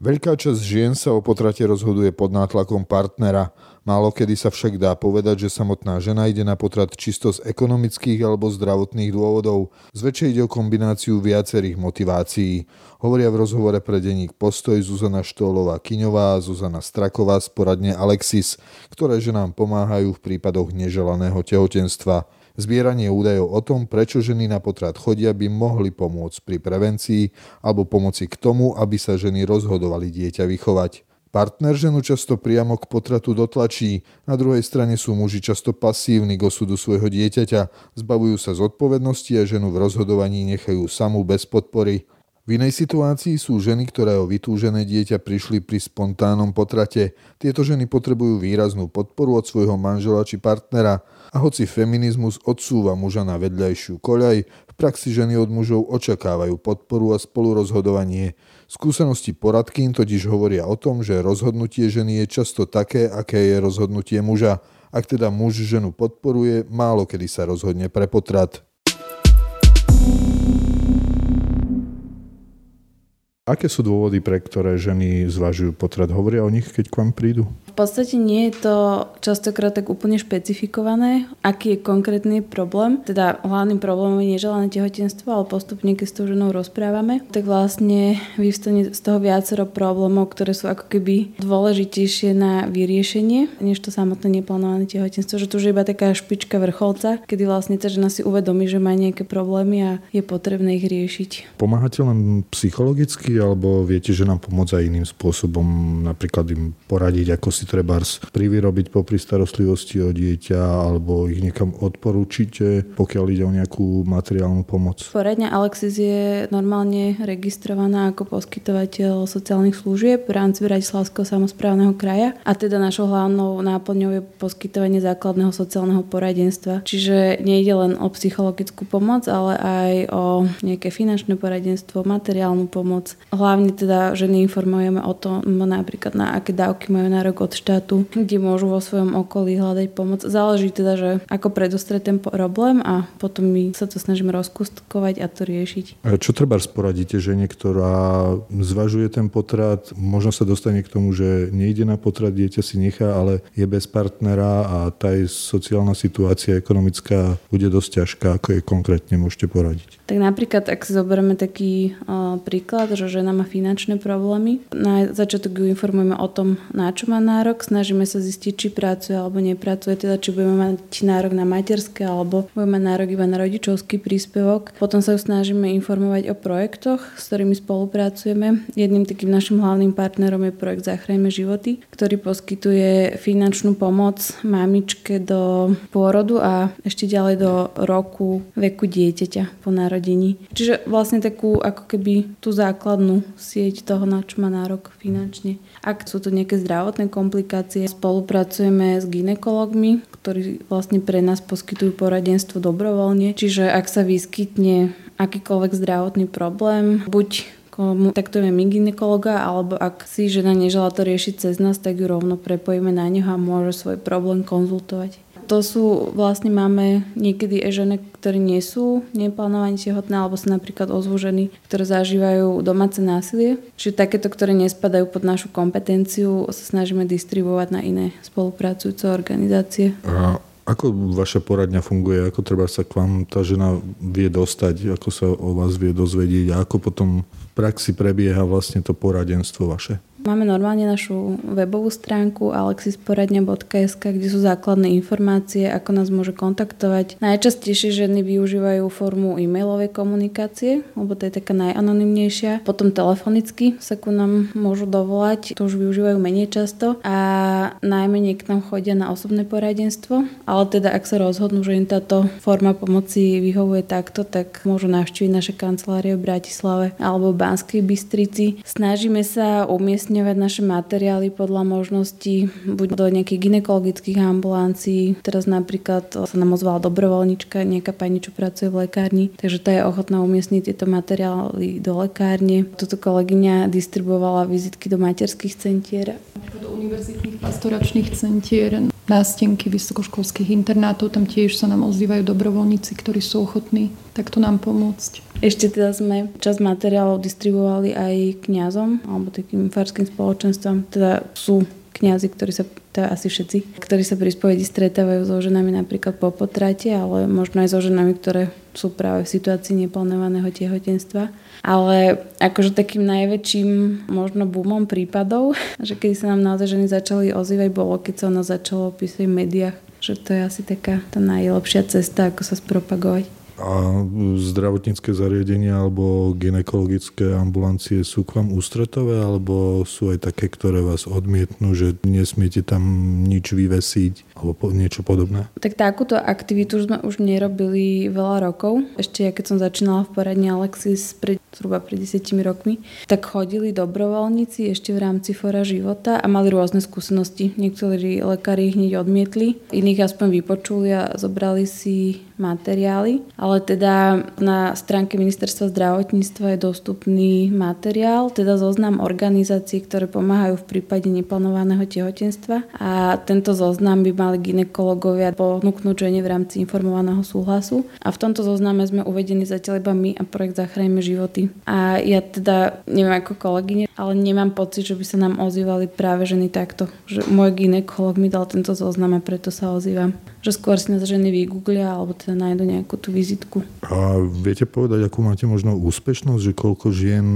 Veľká časť žien sa o potrate rozhoduje pod nátlakom partnera. Málokedy sa však dá povedať, že samotná žena ide na potrat čisto z ekonomických alebo zdravotných dôvodov. Zväčšej ide o kombináciu viacerých motivácií. Hovoria v rozhovore pre denník Postoj Zuzana Štolová-Kiňová a Zuzana Straková z poradne Alexis, ktoré ženám pomáhajú v prípadoch neželaného tehotenstva. Zbieranie údajov o tom, prečo ženy na potrat chodia, by mohli pomôcť pri prevencii alebo pomoci k tomu, aby sa ženy rozhodovali dieťa vychovať. Partner ženu často priamo k potratu dotlačí, na druhej strane sú muži často pasívni k osudu svojho dieťaťa, zbavujú sa zodpovednosti a ženu v rozhodovaní nechajú samú bez podpory. V inej situácii sú ženy, ktoré o vytúžené dieťa prišli pri spontánnom potrate. Tieto ženy potrebujú výraznú podporu od svojho manžela či partnera a hoci feminizmus odsúva muža na vedľajšiu koľaj, v praxi ženy od mužov očakávajú podporu a spolurozhodovanie. Skúsenosti poradkýň totiž hovoria o tom, že rozhodnutie ženy je často také, aké je rozhodnutie muža. Ak teda muž ženu podporuje, málo kedy sa rozhodne pre potrat. Aké sú dôvody, pre ktoré ženy zvažujú potrat? Hovoria o nich, keď k vám prídu? V podstate nie je to častokrát tak úplne špecifikované, aký je konkrétny problém. Teda hlavným problémom je neželané tehotenstvo, ale postupne, keď s tou ženou rozprávame, tak vlastne vyvstane z toho viacero problémov, ktoré sú ako keby dôležitejšie na vyriešenie, než to samotné neplánované tehotenstvo. Že to už je iba taká špička vrcholca, kedy vlastne tá žena si uvedomí, že má nejaké problémy a je potrebné ich riešiť. Pomáhate len psychologicky? Alebo viete, že nám pomôcť aj iným spôsobom, napríklad im poradiť, ako si trebárs privyrobiť popri starostlivosti o dieťa, alebo ich niekam odporúčite, pokiaľ ide o nejakú materiálnu pomoc? Poradňa Alexis je normálne registrovaná ako poskytovateľ sociálnych služieb v rámci Bratislavského samosprávneho kraja a teda našou hlavnou náplňou je poskytovanie základného sociálneho poradenstva. Čiže nejde len o psychologickú pomoc, ale aj o nejaké finančné poradenstvo, materiálnu pomoc. Hlavne teda ženy informujeme o tom, napríklad na aké dávky majú nárok od štátu, kde môžu vo svojom okolí hľadať pomoc. Záleží teda, že ako predostrieť ten problém a potom my sa to snažíme rozkústkovať a to riešiť. A čo trebárs poradíte, že niektorá zvažuje ten potrat, možno sa dostane k tomu, že nejde na potrat, dieťa si nechá, ale je bez partnera a tá sociálna situácia ekonomická bude dosť ťažká, ako je konkrétne môžete poradiť? Tak napríklad, ak si zoberieme taký príklad, že žena má finančné problémy. Na začiatok ju informujeme o tom, na čo má nárok. Snažíme sa zistiť, či pracuje alebo nepracuje, teda či budeme mať nárok na materské alebo budeme mať nárok iba na rodičovský príspevok. Potom sa ju snažíme informovať o projektoch, s ktorými spolupracujeme. Jedným takým našim hlavným partnerom je projekt Zachrajme životy, ktorý poskytuje finančnú pomoc mamičke do pôrodu a ešte ďalej do roku veku dieťaťa po narodení. Čiže vlastne takú ako keby tú základnú sieť toho, na čo má nárok finančne. Ak sú to nejaké zdravotné komplikácie, spolupracujeme s gynekológmi, ktorí vlastne pre nás poskytujú poradenstvo dobrovoľne. Čiže ak sa vyskytne akýkoľvek zdravotný problém, buď kontaktujeme my gynekologa, alebo ak si žena nežela to riešiť cez nás, tak ju rovno prepojíme na neho a môže svoj problém konzultovať. To sú, vlastne máme niekedy ženy, ktoré nie sú neplánovane tehotné, alebo sú napríklad ozvu ženy, ktoré zažívajú domáce násilie. Čiže takéto, ktoré nespadajú pod našu kompetenciu, sa snažíme distribuovať na iné spolupracujúce organizácie. Ako vaša poradňa funguje? Ako treba sa k vám tá žena vie dostať? Ako sa o vás vie dozvedieť? A ako potom v praxi prebieha vlastne to poradenstvo vaše? Máme normálne našu webovú stránku alexisporadnia.sk, kde sú základné informácie, ako nás môže kontaktovať. Najčastejšie ženy využívajú formu e-mailovej komunikácie, lebo to je taká najanonymnejšia. Potom telefonicky sa ku nám môžu dovolať, to už využívajú menej často a najmenej k nám chodia na osobné poradenstvo. Ale teda ak sa rozhodnú, že im táto forma pomoci vyhovuje takto, tak môžu navštíviť naše kancelárie v Bratislave alebo v Banskej Bystrici. Snažíme sa umiestniť naše materiály podľa možností buď do nejakých gynekologických ambulancií. Teraz napríklad sa nám ozvala dobrovoľnička, nejaká pani, čo pracuje v lekárni, takže tá je ochotná umiestniť tieto materiály do lekárne. Toto kolegyňa distribuovala vizitky do materských centier. Do univerzitných pastoračných centier. nástenky vysokoškolských internátov. Tam tiež sa nám ozývajú dobrovoľníci, ktorí sú ochotní takto nám pomôcť. Ešte teda sme časť materiálov distribuovali aj kňazom alebo takým farským spoločenstvom. Teda sú kňazi, ktorí sa, teda asi všetci, ktorí sa pri spovedi stretávajú so ženami napríklad po potrate, ale možno aj so ženami, ktoré sú práve v situácii neplánovaného tehotenstva. Ale akože takým najväčším možno boomom prípadov, že keď sa nám naozaj ženy začali ozývať, bolo keď sa ono začalo písať v médiách, že to je asi taká tá najlepšia cesta, ako sa spropagovať. A zdravotnícke zariadenia alebo gynekologické ambulancie sú k vám ústretové, alebo sú aj také, ktoré vás odmietnú, že nesmiete tam nič vyvesiť alebo niečo podobné? Tak takúto aktivitu sme už nerobili veľa rokov. Ešte ja keď som začínala v poradni Alexis zhruba pred 10 rokmi, tak chodili dobrovoľníci ešte v rámci Fóra života a mali rôzne skúsenosti. Niektorí lekári hneď odmietli, iných aspoň vypočuli a zobrali si materiály. Ale teda na stránke Ministerstva zdravotníctva je dostupný materiál, teda zoznam organizácií, ktoré pomáhajú v prípade neplánovaného tehotenstva. A tento zoznam by mali gynekológovia ponúknuť žene v rámci informovaného súhlasu. A v tomto zozname sme uvedení zatiaľ iba my a projekt Zachrajme životy. A ja teda neviem ako kolegyne, ale nemám pocit, že by sa nám ozývali práve ženy takto. Že môj gynekológ mi dal tento zoznam a preto sa ozývam. Že skôr si nás ženy vygooglia alebo teda nájdu nejakú tú vizitku. A viete povedať, akú máte možno úspešnosť, že koľko žien,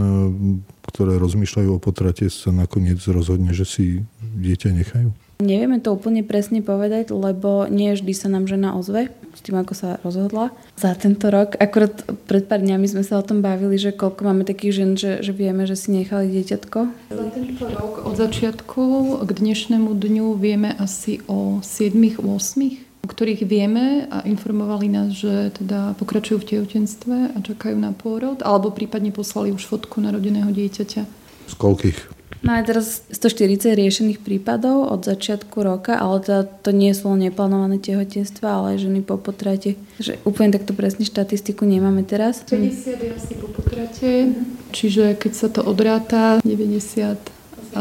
ktoré rozmýšľajú o potrate, sa nakoniec rozhodne, že si dieťa nechajú? Nevieme to úplne presne povedať, lebo nie vždy sa nám žena ozve s tým, ako sa rozhodla za tento rok. Akurát pred pár dňami sme sa o tom bavili, že koľko máme takých žen, že vieme, že si nechali dieťatko. Za tento rok od začiatku k dnešnému dňu vieme asi o 7-8, o ktorých vieme a informovali nás, že teda pokračujú v tehotenstve a čakajú na pôrod, alebo prípadne poslali už fotku narodeného dieťaťa. Z koľkých? Máme teraz 140 riešených prípadov od začiatku roka, ale teda to nie sú len neplánované tehotenstva, ale aj ženy po potrate. Takže úplne takto presne štatistiku nemáme teraz. 50 je asi po potrate, čiže keď sa to odráta 90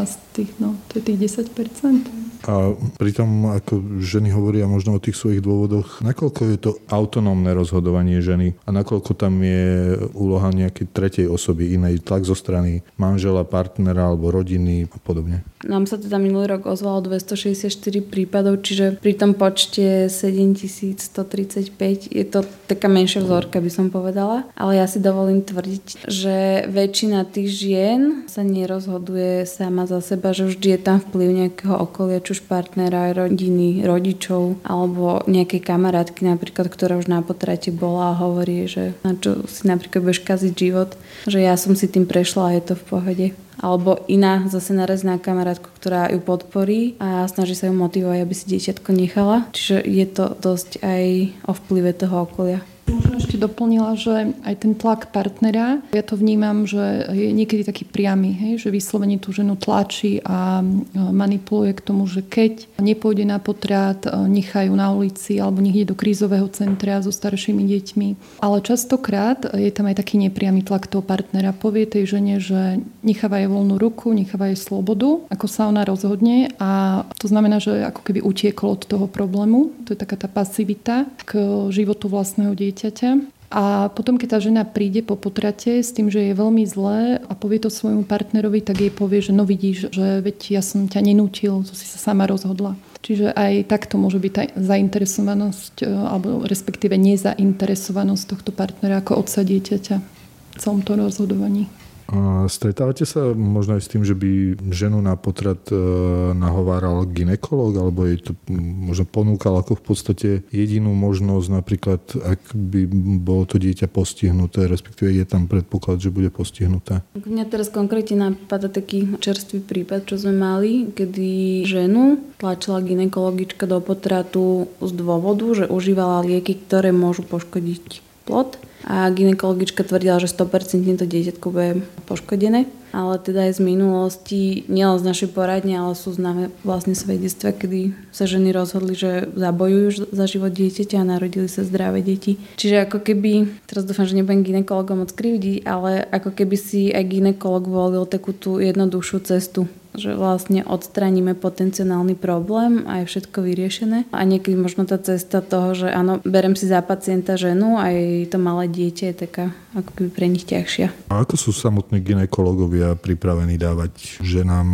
a z tých, to je tých 10%. A pritom, ako ženy hovoria možno o tých svojich dôvodoch, nakoľko je to autonómne rozhodovanie ženy a nakoľko tam je úloha nejakej tretej osoby, inej, tlak zo strany manžela, partnera alebo rodiny a podobne. Nám sa teda minulý rok ozvalo 264 prípadov, čiže pri tom počte 7135 je to taká menšia vzorka, by som povedala. Ale ja si dovolím tvrdiť, že väčšina tých žien sa nerozhoduje sama za seba, že vždy je tam vplyv nejakého okolia, či už partnera, rodiny, rodičov alebo nejakej kamarátky napríklad, ktorá už na potrate bola a hovorí, že na čo si napríklad budeš kaziť život, že ja som si tým prešla a je to v pohode. Alebo iná zase narazná kamarátku, ktorá ju podporí a snaží sa ju motivovať, aby si dieťatko nechala. Čiže je to dosť aj o vplyve toho okolia. Možno ešte doplnila, že aj ten tlak partnera, ja to vnímam, že je niekedy taký priamy, hej, že vyslovene tú ženu tlačí a manipuluje k tomu, že keď nepôjde na potrat, nechajú na ulici alebo niekde do krízového centra so staršími deťmi. Ale častokrát je tam aj taký nepriamy tlak toho partnera. Povie tej žene, že necháva jej voľnú ruku, necháva jej slobodu, ako sa ona rozhodne, a to znamená, že ako keby utiekol od toho problému. To je taká tá pasivita k životu vlastného dieťa. A potom, keď tá žena príde po potrate s tým, že je veľmi zlé a povie to svojmu partnerovi, tak jej povie, že no vidíš, že veď ja som ťa nenútil, to si sa sama rozhodla. Čiže aj takto môže byť tá zainteresovanosť, alebo respektíve nezainteresovanosť tohto partnera ako otca dieťaťa v celom tom rozhodovaní. A stretávate sa možno aj s tým, že by ženu na potrat nahováral gynekológ, alebo jej to možno ponúkal ako v podstate jedinú možnosť, napríklad ak by bolo to dieťa postihnuté, respektíve je tam predpoklad, že bude postihnuté? Mňa teraz konkrétne napadá taký čerstvý prípad, čo sme mali, kedy ženu tlačila gynekologička do potratu z dôvodu, že užívala lieky, ktoré môžu poškodiť plod. a gynekologička tvrdila, že 100% to dieťatko bude poškodené. Ale teda aj z minulosti, nielen z našej poradne, ale sú známe vlastne svedectvá, kedy sa ženy rozhodli, že zabojujú za život dieťaťa a narodili sa zdravé deti. Čiže ako keby, teraz dúfam, že nebudem gynekologom moc krivdiť, ale ako keby si aj gynekolog volil takú tú jednoduchšiu cestu, že vlastne odstraníme potenciálny problém a je všetko vyriešené. A niekedy možno tá cesta toho, že áno, berem si za pacienta ženu a jej to malé dieťa je taká ako keby pre nich ťažšia. A ako sú samotní gynekológovia pripravení dávať ženám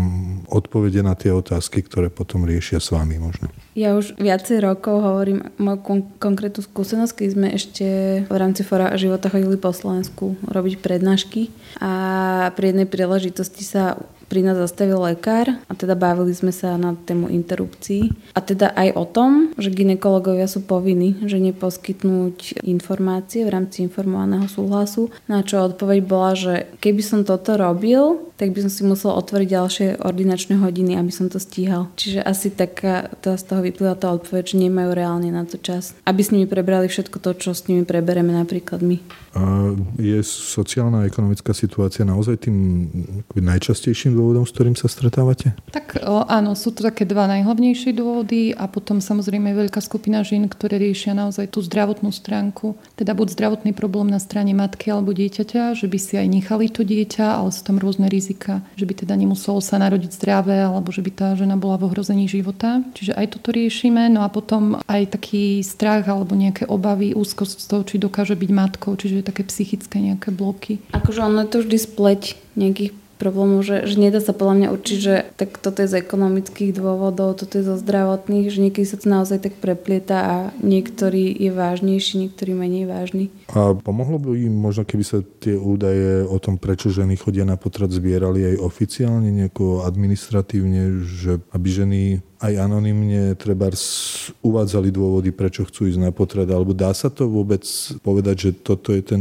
odpovede na tie otázky, ktoré potom riešia s vami možno? Ja už viacej rokov hovorím moju konkrétnu skúsenosť, keď sme ešte v rámci Fóra života chodili po Slovensku robiť prednášky a pri jednej príležitosti sa pri nás zastavil lekár a teda bavili sme sa na tému interrupcií. A teda aj o tom, že gynekológovia sú povinní, že neposkytnúť informácie v rámci informovaného súhlasu, na čo odpoveď bola, že keby som toto robil, tak by som si musel otvoriť ďalšie ordinačné hodiny, aby som to stíhal. Čiže asi taká, teda z toho vyplýva tá odpoveď, že nemajú reálne na to čas, aby s nimi prebrali všetko to, čo s nimi prebereme napríklad my. A je sociálna a ekonomická situácia naozaj tým najčastejším dôvodom, s ktorým sa stretávate? Tak áno, sú to také dva najhlavnejšie dôvody a potom samozrejme veľká skupina žien, ktoré riešia naozaj tú zdravotnú stránku, teda buď zdravotný problém na strane matky alebo dieťaťa, že by si aj nechali to dieťa, ale sú tam rôzne rizika, že by teda nemuselo sa narodiť zdravé alebo že by tá žena bola v ohrození života. Čiže aj toto riešime. No a potom aj taký strach alebo nejaké obavy, úzkosť z toho, či dokáže byť matkou, čiže také psychické nejaké bloky. Akože ono je to vždy spleť nejakých problémov, že nedá sa podľa mňa určiť, že tak toto je z ekonomických dôvodov, toto je zo zdravotných, že niekedy sa to naozaj tak preplieta a niektorý je vážnejší, niektorý menej vážny. A pomohlo by im možno, keby sa tie údaje o tom, prečo ženy chodia na potrat, zbierali aj oficiálne, nejako administratívne, že aby ženy aj anonymne trebárs uvádzali dôvody, prečo chcú ísť na potrat, alebo dá sa to vôbec povedať, že toto je ten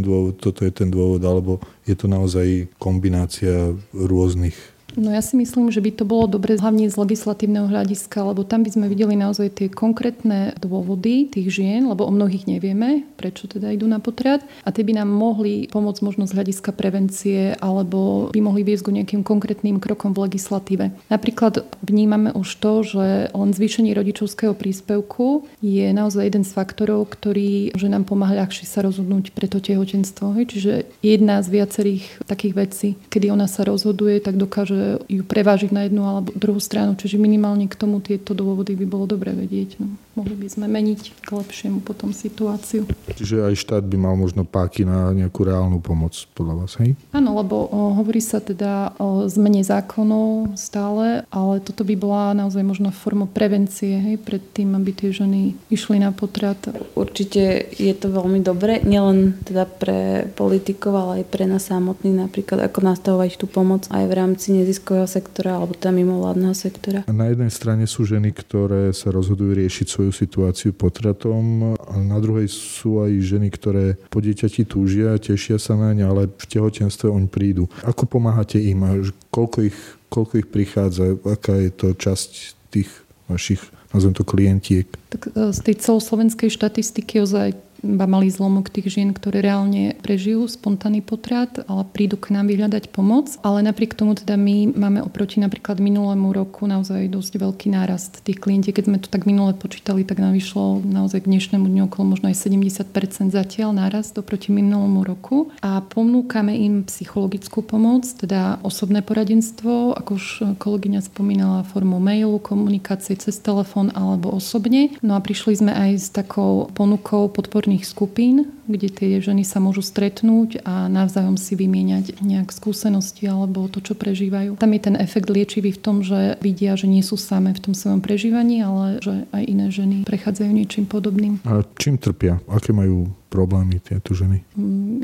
dôvod, alebo je to naozaj kombinácia rôznych? No ja si myslím, že by to bolo dobre hlavne z legislatívneho hľadiska, lebo tam by sme videli naozaj tie konkrétne dôvody tých žien, lebo o mnohých nevieme, prečo teda idú na potrat. A tie by nám mohli pomôcť možno z hľadiska prevencie alebo by mohli viesť ku nejakým konkrétnym krokom v legislatíve. Napríklad vnímame už to, že len zvýšenie rodičovského príspevku je naozaj jeden z faktorov, ktorý že nám pomáha ľahšie sa rozhodnúť pre to tehotenstvo. Čiže jedna z viacerých takých vecí, kedy ona sa rozhoduje, tak dokáže ju prevážiť na jednu alebo druhú stranu. Čiže minimálne k tomu tieto dôvody by bolo dobre vedieť. No, mohli by sme meniť k lepšiemu potom situáciu. Čiže aj štát by mal možno páky na nejakú reálnu pomoc podľa vás, hej? Áno, lebo hovorí sa teda o zmene zákonov stále, ale toto by bola naozaj možno forma prevencie, hej, pred tým, aby tie ženy išli na potrat. Určite je to veľmi dobre, nielen teda pre politikov, ale aj pre nás samotných, napríklad ako nastavovať tú pomoc aj v rámci neziskového sektora alebo tam mimovládneho sektora. Na jednej strane sú ženy, ktoré sa rozhodujú riešiť svoju situáciu potratom, a na druhej sú aj ženy, ktoré po dieťati túžia, tešia sa naň, ale v tehotenstve oni prídu. Ako pomáhate im? Koľko ich prichádza? Aká je to časť tých vašich, nazvem to, klientiek? Tak z tej celoslovenskej štatistiky ozaj iba malý zlomok tých žien, ktoré reálne prežijú spontánny potrat, ale prídu k nám vyhľadať pomoc. Ale napriek tomu teda my máme oproti napríklad minulému roku naozaj dosť veľký nárast tých klientiek. Keď sme to tak minule počítali, tak nám vyšlo naozaj k dnešnému dňu okolo možno aj 70% zatiaľ nárast oproti minulému roku. A ponúkame im psychologickú pomoc, teda osobné poradenstvo, ako už kolegyňa spomínala, formou mailu, komunikácie cez telefón alebo osobne. No a prišli sme aj s takou ponukou podporných skupín, kde tie ženy sa môžu stretnúť a navzájom si vymieňať nejak skúsenosti alebo to, čo prežívajú. Tam je ten efekt liečivý v tom, že vidia, že nie sú same v tom svojom prežívaní, ale že aj iné ženy prechádzajú niečím podobným. A čím trpia? Aké majú problémy tieto ženy?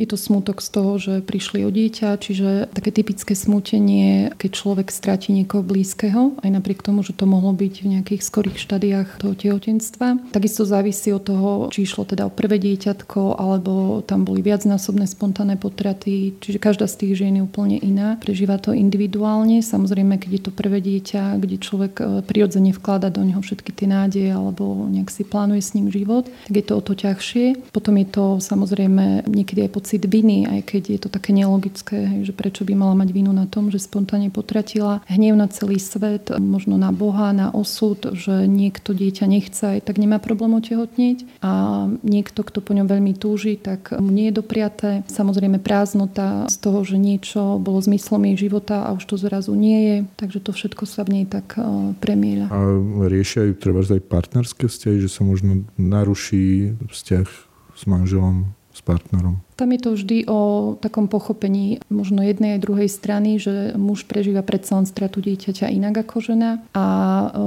Je to smútok z toho, že prišli o dieťa, čiže také typické smútenie, keď človek stráti niekoho blízkeho, aj napriek tomu, že to mohlo byť v nejakých skorých štádiách toho tehotenstva. Takisto závisí od toho, či išlo teda o prvé dieťatko, alebo tam boli viacnásobné spontánne potraty, čiže každá z tých žien je úplne iná. Prežíva to individuálne, samozrejme, keď je to prvé dieťa, kde človek prirodzene vklada do neho všetky tie nádeje alebo nejak si plánuje s ním život, tak je to o to ťažšie. Potom je to samozrejme niekedy aj pocit viny, aj keď je to také nelogické, že prečo by mala mať vinu na tom, že spontánne potratila, hnev na celý svet, možno na Boha, na osud, že niekto dieťa nechce, aj tak nemá problém otehotnieť a niekto, kto po ňom veľmi túži, tak mu nie je dopriaté. Samozrejme prázdnota z toho, že niečo bolo zmyslom jej života a už to zrazu nie je, takže to všetko sa v nej tak premieľa. A riešia trebárs aj partnerské vzťahy, že sa možno naruší vzťah s manželom, s partnerom? Tam je to vždy o takom pochopení možno jednej aj druhej strany, že muž prežíva predsa len stratu dieťaťa inak ako žena a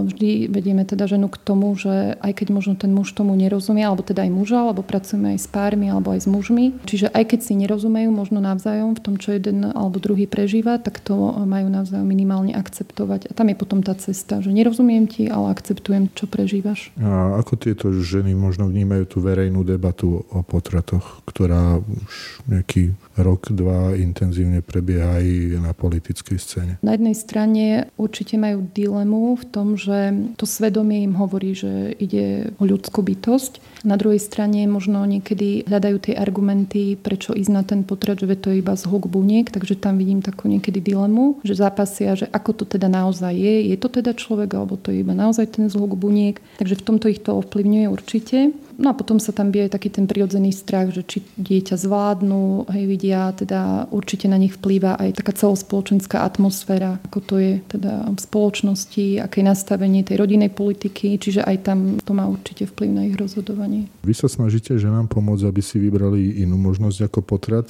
vždy vedieme teda ženu k tomu, že aj keď možno ten muž tomu nerozumie, alebo teda aj muža, alebo pracujeme aj s pármi, alebo aj s mužmi. Čiže aj keď si nerozumejú možno navzájom v tom, čo jeden alebo druhý prežíva, tak to majú navzájom minimálne akceptovať. A tam je potom tá cesta, že nerozumiem ti, ale akceptujem, čo prežívaš. A ako tieto ženy možno vnímajú tú verejnú debatu o potratoch, ktorá už nejaký rok, dva intenzívne prebieha aj na politickej scéne? Na jednej strane určite majú dilemu v tom, že to svedomie im hovorí, že ide o ľudskú bytosť. Na druhej strane možno niekedy hľadajú tie argumenty, prečo ísť na ten potrat, že to je iba zhluk buniek, takže tam vidím takú niekedy dilemu, že zápasia, že ako to teda naozaj je to teda človek, alebo to je iba naozaj ten zhluk buniek. Takže v tomto ich to ovplyvňuje určite. No a potom sa tam bije taký ten prirodzený strach, že či dieťa zvládnu, hej, vidia, teda určite na nich vplýva aj taká celospoločenská atmosféra, ako to je teda v spoločnosti, aké je nastavenie tej rodinnej politiky, čiže aj tam to má určite vplyv na ich rozhodovanie. Vy sa snažíte ženám pomôcť, aby si vybrali inú možnosť ako potrat.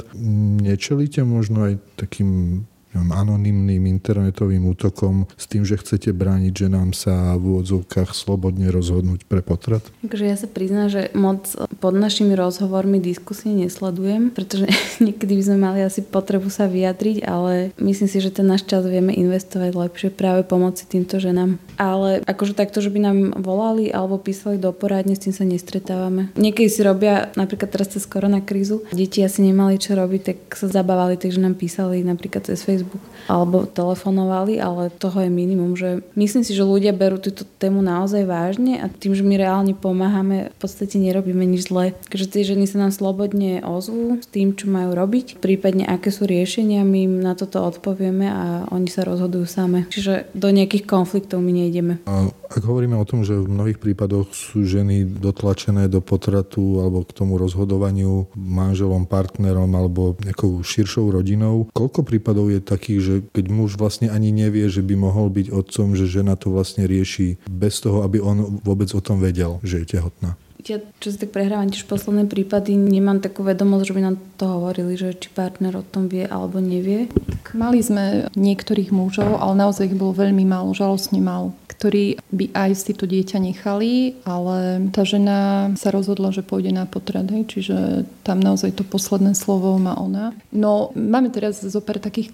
Nečelíte možno aj takým anonymným internetovým útokom s tým, že chcete brániť, že nám sa v odzvukách slobodne rozhodnúť pre potrat? Takže ja sa priznám, že moc pod našimi rozhovormi diskusie nesledujem, pretože niekedy by sme mali asi potrebu sa vyjadriť, ale myslím si, že ten náš čas vieme investovať lepšie práve pomoci týmto ženám. Ale akože takto, že by nám volali alebo písali do poradne, s tým sa nestretávame. Niekedy si robia, napríklad teraz cez koronakrízu, deti asi nemali čo robiť, tak sa zabávali, takže nám písali napríklad cez Facebook alebo telefonovali, ale toho je minimum, že myslím si, že ľudia berú túto tému naozaj vážne a tým, že my reálne pomáhame, v podstate nerobíme nič zlé. Takže tie ženy sa nám slobodne ozvú s tým, čo majú robiť, prípadne aké sú riešenia, my im na toto odpovieme a oni sa rozhodujú same. Čiže do nejakých konfliktov my nejdeme. A ak hovoríme o tom, že v mnohých prípadoch sú ženy dotlačené do potratu alebo k tomu rozhodovaniu manželom, partnerom alebo nejakou širšou rodinou, koľko prípadov je takých, že keď muž vlastne ani nevie, že by mohol byť otcom, že žena to vlastne rieši bez toho, aby on vôbec o tom vedel, že je tehotná? Ja, čo si tak prehrávam tiež posledné prípady, nemám takú vedomosť, že by nám to hovorili, že či partner o tom vie alebo nevie. Mali sme niektorých mužov, ale naozaj ich bolo veľmi málo, žalostne málo, ktorí by aj si to dieťa nechali, ale tá žena sa rozhodla, že pôjde na potrat, čiže tam naozaj to posledné slovo má ona. No máme teraz zopár takých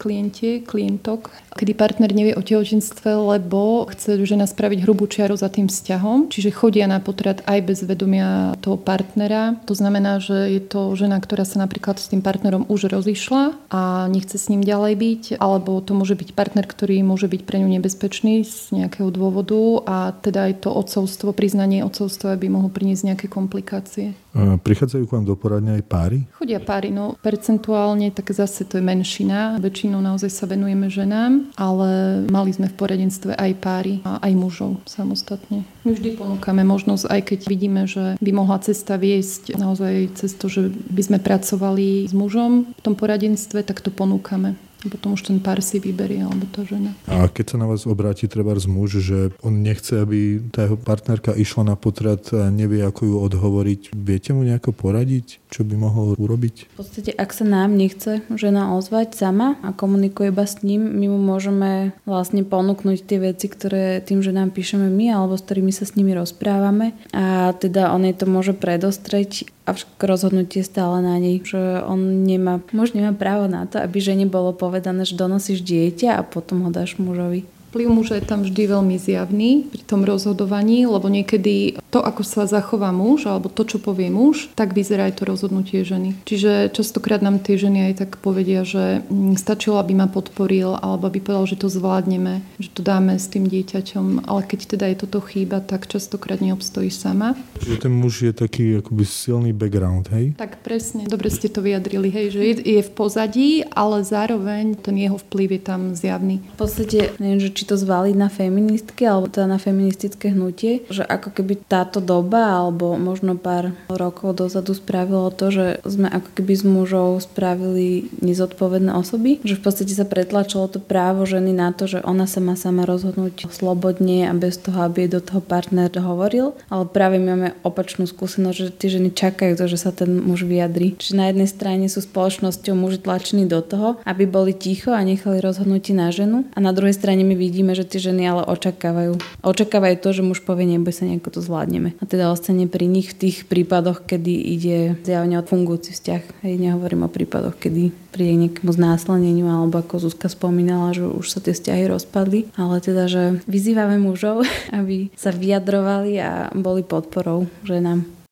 klientok, kedy partner nevie o tehotenstve, lebo chce žena spraviť hrubú čiaru za tým vzťahom, čiže chodia na potrat aj bez vedomia toho partnera. To znamená, že je to žena, ktorá sa napríklad s tým partnerom už rozišla a nechce s ním ďalej byť, alebo to môže byť partner, ktorý môže byť pre ňu nebezpečný z nejakého dôvodu a teda aj to otcovstvo, priznanie otcovstva by mohlo priniesť nejaké komplikácie. Prichádzajú k vám do poradne aj páry? Chodia páry, no percentuálne, tak zase to je menšina. Väčšinou naozaj sa venujeme ženám, ale mali sme v poradenstve aj páry a aj mužov samostatne. My vždy ponúkame možnosť, aj keď vidíme, že by mohla cesta viesť naozaj cez to, že by sme pracovali s mužom v tom poradenstve, tak to ponúkame. Potom už ten pár si vyberie, alebo tá žena. A keď sa na vás obráti trebárs muž, že on nechce, aby tá jeho partnerka išla na potrat a nevie, ako ju odhovoriť, viete mu nejako poradiť, čo by mohol urobiť? V podstate, ak sa nám nechce žena ozvať sama a komunikuje iba s ním, my mu môžeme vlastne ponúknuť tie veci, ktoré tým, že nám píšeme my, alebo s ktorými sa s nimi rozprávame. A teda on jej to môže predostreť, avšak rozhodnutie stále na nej, že on nemá právo na to, aby žene bolo povedané, že donosíš dieťa a potom ho dáš mužovi. Vplyv muža je tam vždy veľmi zjavný pri tom rozhodovaní, lebo niekedy to, ako sa zachová muž, alebo to, čo povie muž, tak vyzerá aj to rozhodnutie ženy. Čiže častokrát nám tie ženy aj tak povedia, že stačilo, aby ma podporil, alebo aby povedal, že to zvládneme, že to dáme s tým dieťaťom, ale keď teda je toto chýba, tak častokrát neobstojí sama. Čiže ten muž je taký akoby silný background, hej? Tak presne, dobre ste to vyjadrili, hej, že je v pozadí, ale zároveň ten jeho vplyv je tam zjavný. V podstate, neviem, že či to zvaliť na feministky, alebo teda na feministické hnutie, že ako keby táto doba, alebo možno pár rokov dozadu spravilo to, že sme ako keby s mužov spravili nezodpovedné osoby, že v podstate sa pretlačilo to právo ženy na to, že ona sa má sama rozhodnúť slobodne a bez toho, aby jej do toho partner hovoril, ale práve máme opačnú skúsenosť, že tie ženy čakajú to, že sa ten muž vyjadri. Čiže na jednej strane sú spoločnosťou muži tlačení do toho, aby boli ticho a nechali rozhodnutie na ženu, a na druhej strane my vidíme, že tie ženy ale očakávajú to, že muž povie, neboj sa, nejako to zvládneme. A teda ostane pri nich v tých prípadoch, kedy ide zjavne o fungujúci vzťah. Hej, nehovorím o prípadoch, kedy príde k nejakému znásilneniu, alebo ako Zuzka spomínala, že už sa tie vzťahy rozpadli, ale teda, že vyzývame mužov, aby sa vyjadrovali a boli podporou ženám.